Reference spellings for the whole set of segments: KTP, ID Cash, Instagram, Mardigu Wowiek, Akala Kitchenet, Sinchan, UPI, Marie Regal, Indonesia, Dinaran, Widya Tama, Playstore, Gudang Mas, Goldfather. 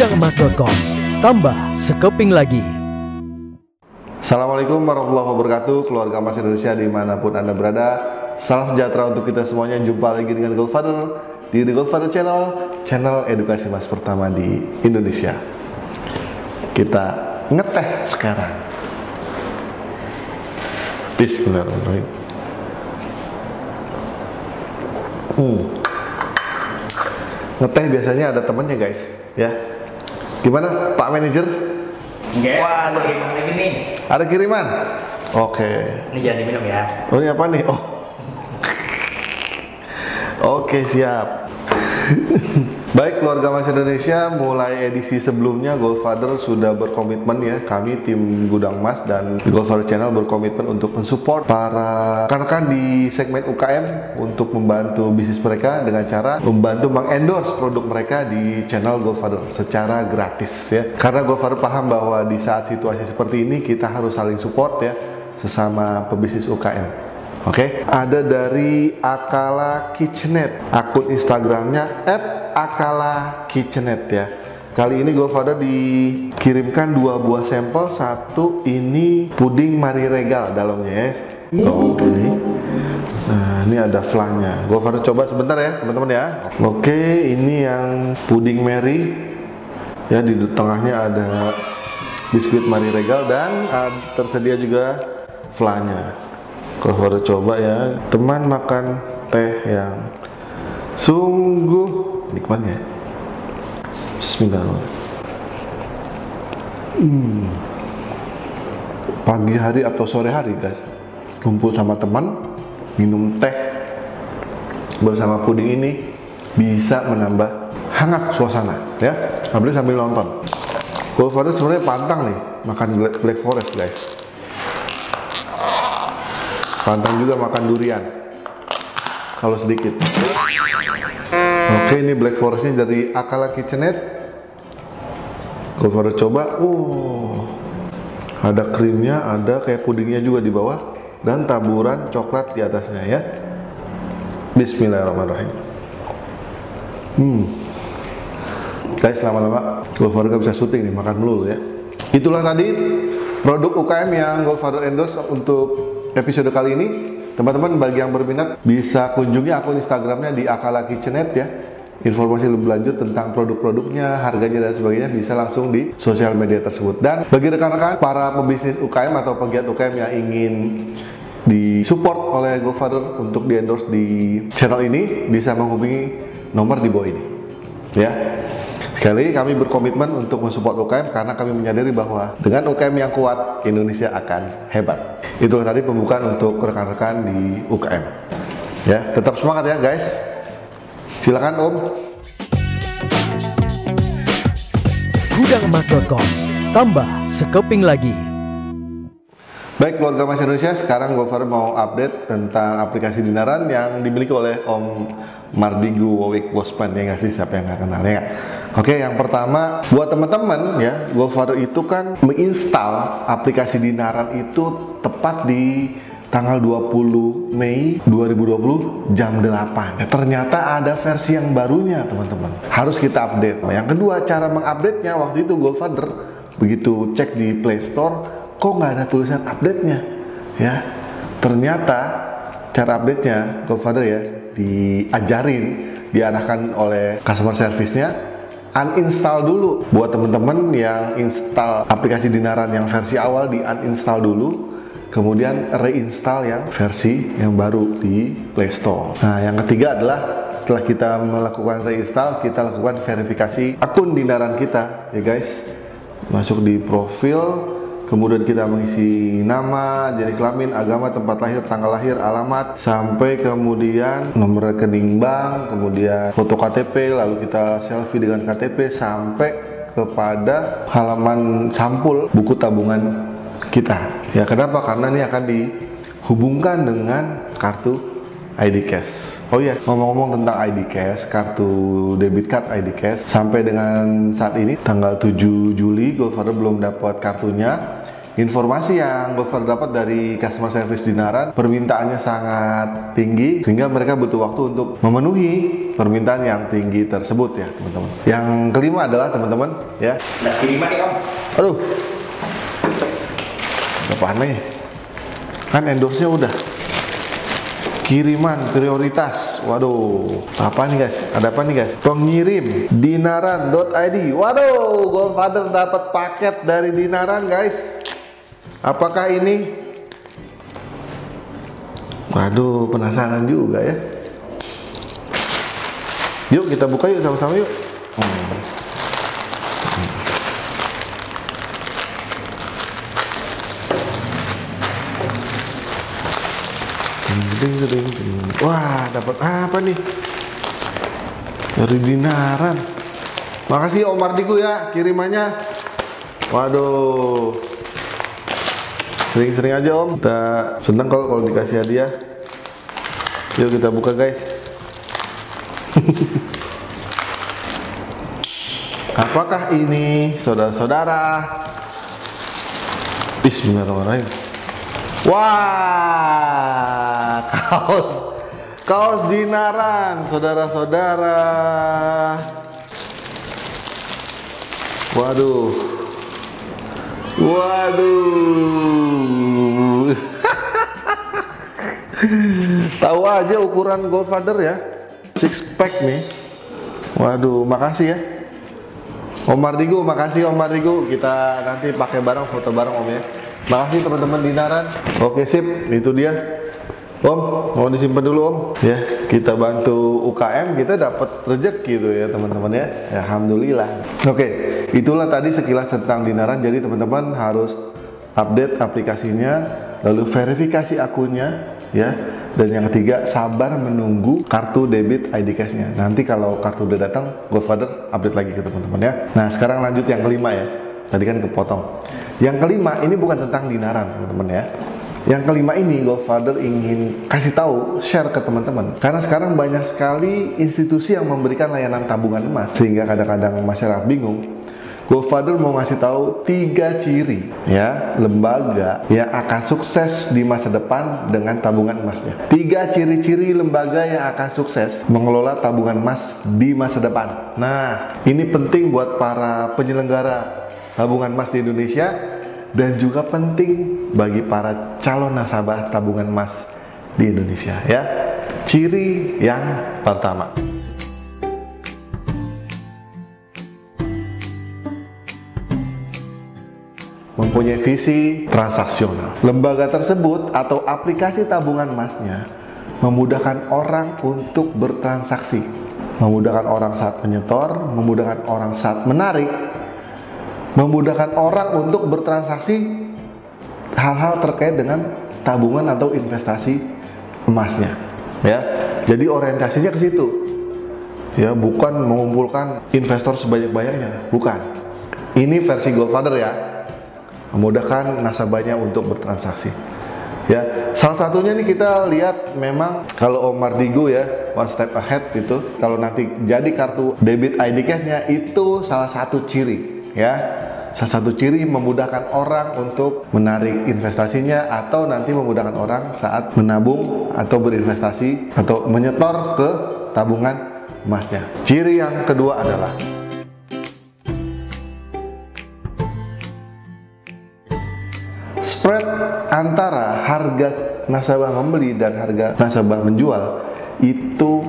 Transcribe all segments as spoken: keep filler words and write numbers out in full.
gudang mas dot com. Tambah sekeping lagi. Assalamualaikum warahmatullahi wabarakatuh, keluarga Mas Indonesia dimanapun Anda berada. Salam sejahtera untuk kita semuanya. Jumpa lagi dengan Goldfather di The Goldfather Channel, channel edukasi Mas pertama di Indonesia. Kita ngeteh sekarang. Bismillahirrahmanirrahim. Hmm. Ngeteh biasanya ada temennya guys, ya. Gimana Pak Manajer? Enggak. Wah, ada kiriman lagi nih. Ada kiriman? Oke. Okay. Ini jangan diminum ya. Oh, ini apa nih? Oh. Oke, okay, siap. Baik, keluarga Mas Indonesia, mulai edisi sebelumnya Goldfather sudah berkomitmen ya. Kami tim Gudang Mas dan Goldfather Channel berkomitmen untuk mensupport para rekan-rekan di segmen U K M untuk membantu bisnis mereka dengan cara membantu mengendorse produk mereka di channel Goldfather secara gratis ya. Karena Goldfather paham bahwa di saat situasi seperti ini kita harus saling support ya sesama pebisnis U K M. Oke, okay. Ada dari Akala Kitchenet, akun Instagramnya et akala kitchenet ya. Kali ini Goldfather dikirimkan dua buah sampel, satu ini puding Marie Regal dalamnya ya. Oh, ini. Nah, ini ada flannya. Goldfather coba sebentar ya, teman-teman ya. Oke, okay, ini yang puding Marie. Ya, di tengahnya ada biskuit Marie Regal dan tersedia juga flannya. Kalau baru coba ya, teman makan teh yang sungguh nikmatnya. Bismillahirrahmanirrahim. Hmm. Pagi hari atau sore hari guys, kumpul sama teman, minum teh bersama puding ini bisa menambah hangat suasana ya. Apalagi sambil nonton. Kalau baru sebenarnya pantang nih makan Black Forest guys. Pantang juga makan durian kalau sedikit. Oke, ini Black Forestnya dari Akala Kitchenet. Kalau baru coba, oh, ada krimnya, ada kayak pudingnya juga di bawah dan taburan coklat di atasnya ya. Bismillahirrahmanirrahim. Hmm, guys, lama-lama Goldfather gak bisa syuting nih, makan melulu ya. Itulah tadi produk U K M yang Goldfather endorse untuk episode kali ini. Teman-teman bagi yang berminat bisa kunjungi akun Instagramnya di Akala Kitchenet ya. Informasi lebih lanjut tentang produk-produknya, harganya dan sebagainya bisa langsung di sosial media tersebut. Dan bagi rekan-rekan para pebisnis U K M atau pegiat U K M yang ingin disupport oleh Goldfather untuk di-endorse di channel ini, bisa menghubungi nomor di bawah ini ya. Sekali lagi kami berkomitmen untuk mensupport U K M karena kami menyadari bahwa dengan U K M yang kuat, Indonesia akan hebat. Itulah tadi pembukaan untuk rekan-rekan di U K M. Ya, tetap semangat ya guys. Silakan Om. gudang mas dot com. Tambah sekeping lagi. Baik keluarga Mas Indonesia, sekarang Goldfather mau update tentang aplikasi Dinaran yang dimiliki oleh Om Mardigu Wowiek Bosman, ya nggak sih, siapa yang nggak kenal ya. Oke, yang pertama buat teman-teman ya, Goldfather itu kan menginstal aplikasi Dinaran itu tepat di tanggal dua puluh Mei dua ribu dua puluh jam delapan. Nah, ternyata ada versi yang barunya teman-teman, harus kita update. Nah, yang kedua cara mengupdate-nya, waktu itu Goldfather begitu cek di Playstore kok nggak ada tulisan update-nya ya. Ternyata cara update-nya Goldfather ya diajarin, diarahkan oleh customer service-nya, uninstall dulu. Buat temen-temen yang install aplikasi Dinaran yang versi awal, di uninstall dulu, kemudian reinstall yang versi yang baru di Playstore. Nah, yang ketiga adalah setelah kita melakukan reinstall, kita lakukan verifikasi akun Dinaran kita ya guys. Masuk di profil, kemudian kita mengisi nama, jenis kelamin, agama, tempat lahir, tanggal lahir, alamat, sampai kemudian nomor rekening bank, kemudian foto K T P, lalu kita selfie dengan K T P, sampai kepada halaman sampul buku tabungan kita. Ya, kenapa? Karena ini akan dihubungkan dengan kartu I D Cash. Oh iya, ngomong-ngomong tentang I D Cash, kartu debit card I D Cash, sampai dengan saat ini tanggal tujuh Juli Goldfather belum dapat kartunya. Informasi yang Goldfather dapat dari customer service Dinaran, permintaannya sangat tinggi sehingga mereka butuh waktu untuk memenuhi permintaan yang tinggi tersebut ya teman-teman. Yang kelima adalah teman-teman ya. Nah, kiriman nih Om. Aduh. Udah panen. Kan endorse-nya udah. Kiriman prioritas. Waduh, apa nih guys? Ada apa nih guys? Pengirim dinaran titik I D. Waduh, Goldfather dapat paket dari Dinaran guys. Apakah ini? Waduh, penasaran juga ya. Yuk kita buka yuk sama-sama yuk. Hmm. Wah, dapat apa nih? Dari Dinaran. Makasih Om Mardigu ya kirimannya. Waduh. Sering-sering aja Om. Kita seneng kalau kalau dikasih hadiah. Yuk kita buka guys. Apakah ini saudara-saudara? Bismillahirrahmanirrahim. Wah, kaos kaos Dinaran saudara-saudara. Waduh, waduh. Tahu aja ukuran Goldfather ya, six pack nih. Waduh, makasih ya Om Mardigu, makasih Om Mardigu. Kita nanti pakai bareng, foto bareng Om ya. Makasih teman-teman Dinaran. Oke sip, itu dia Om, mau disimpan dulu Om ya. Kita bantu U K M, kita dapat rezeki gitu ya teman-teman ya. Alhamdulillah. Oke, itulah tadi sekilas tentang Dinaran. Jadi teman-teman harus update aplikasinya, lalu verifikasi akunnya ya. Dan yang ketiga, sabar menunggu kartu debit I D Cash-nya. Nanti kalau kartu udah datang, Goldfather update lagi ke teman-teman ya. Nah sekarang lanjut yang kelima ya. Tadi kan kepotong. Yang kelima ini bukan tentang Dinaran teman-teman ya. Yang kelima ini Goldfather ingin kasih tahu, share ke teman-teman. Karena sekarang banyak sekali institusi yang memberikan layanan tabungan emas, sehingga kadang-kadang masyarakat bingung. Goldfather mau ngasih tahu tiga ciri ya lembaga yang akan sukses di masa depan dengan tabungan emasnya. Tiga ciri-ciri lembaga yang akan sukses mengelola tabungan emas di masa depan. Nah ini penting buat para penyelenggara tabungan emas di Indonesia dan juga penting bagi para calon nasabah tabungan emas di Indonesia ya. Ciri yang pertama. Mempunyai visi transaksional. Lembaga tersebut atau aplikasi tabungan emasnya memudahkan orang untuk bertransaksi, memudahkan orang saat menyetor, memudahkan orang saat menarik, memudahkan orang untuk bertransaksi hal-hal terkait dengan tabungan atau investasi emasnya ya. Jadi orientasinya ke situ ya, bukan mengumpulkan investor sebanyak-banyaknya, bukan. Ini versi Goldfather ya, memudahkan nasabahnya untuk bertransaksi ya. Salah satunya nih kita lihat, memang kalau Om Mardigu ya one step ahead itu, kalau nanti jadi kartu debit I D Cash-nya itu salah satu ciri ya, salah satu ciri memudahkan orang untuk menarik investasinya atau nanti memudahkan orang saat menabung atau berinvestasi atau menyetor ke tabungan emasnya. Ciri yang kedua adalah spread antara harga nasabah membeli dan harga nasabah menjual itu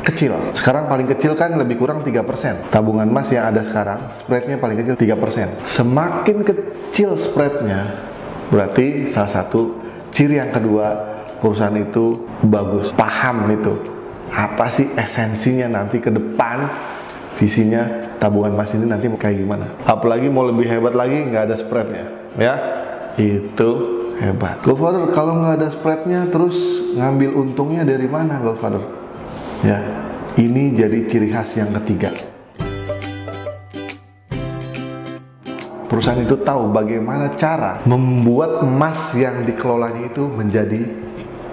kecil. Sekarang paling kecil kan lebih kurang tiga persen. Tabungan emas yang ada sekarang spreadnya paling kecil tiga persen. Semakin kecil spreadnya, berarti salah satu ciri yang kedua perusahaan itu bagus, paham itu apa sih esensinya nanti ke depan, visinya tabungan emas ini nanti kayak gimana. Apalagi mau lebih hebat lagi nggak ada spreadnya ya, itu hebat Goldfather. Kalau nggak ada spreadnya terus ngambil untungnya dari mana Goldfather? Ya, ini jadi ciri khas yang ketiga. Perusahaan itu tahu bagaimana cara membuat emas yang dikelolanya itu menjadi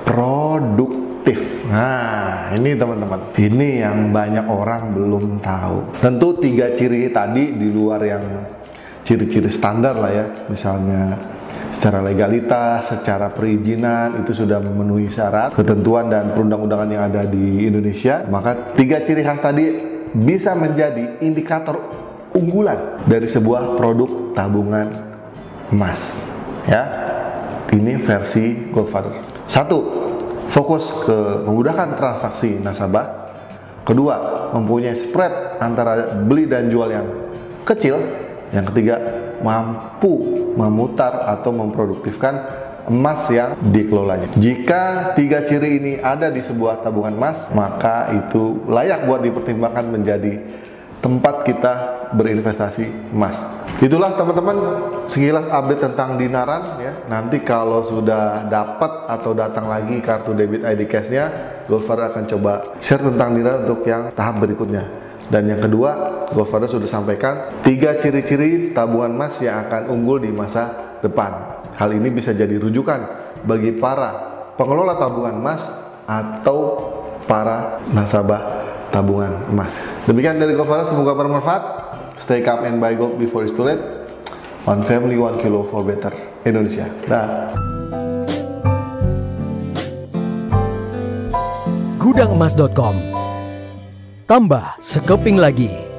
produktif. Nah, ini teman-teman, ini yang banyak orang belum tahu. Tentu tiga ciri tadi di luar yang ciri-ciri standar lah ya, misalnya secara legalitas, secara perizinan itu sudah memenuhi syarat, ketentuan dan perundang-undangan yang ada di Indonesia, maka tiga ciri khas tadi bisa menjadi indikator unggulan dari sebuah produk tabungan emas. Ya, ini versi Goldfather. Satu, fokus ke memudahkan transaksi nasabah. Kedua, mempunyai spread antara beli dan jual yang kecil. Yang ketiga, mampu memutar atau memproduktifkan emas yang dikelolanya. Jika tiga ciri ini ada di sebuah tabungan emas, maka itu layak buat dipertimbangkan menjadi tempat kita berinvestasi emas. Itulah teman-teman sekilas update tentang Dinaran ya. Nanti kalau sudah dapat atau datang lagi kartu debit I D Cash-nya, Goldfather akan coba share tentang Dinaran untuk yang tahap berikutnya. Dan yang kedua, Goldfather sudah sampaikan tiga ciri-ciri tabungan emas yang akan unggul di masa depan. Hal ini bisa jadi rujukan bagi para pengelola tabungan emas atau para nasabah tabungan emas. Demikian dari Goldfather, semoga bermanfaat. Stay calm and buy gold before it's too late. One family, one kilo for better Indonesia. Dah. Gudang Mas dot com. Tambah sekeping lagi.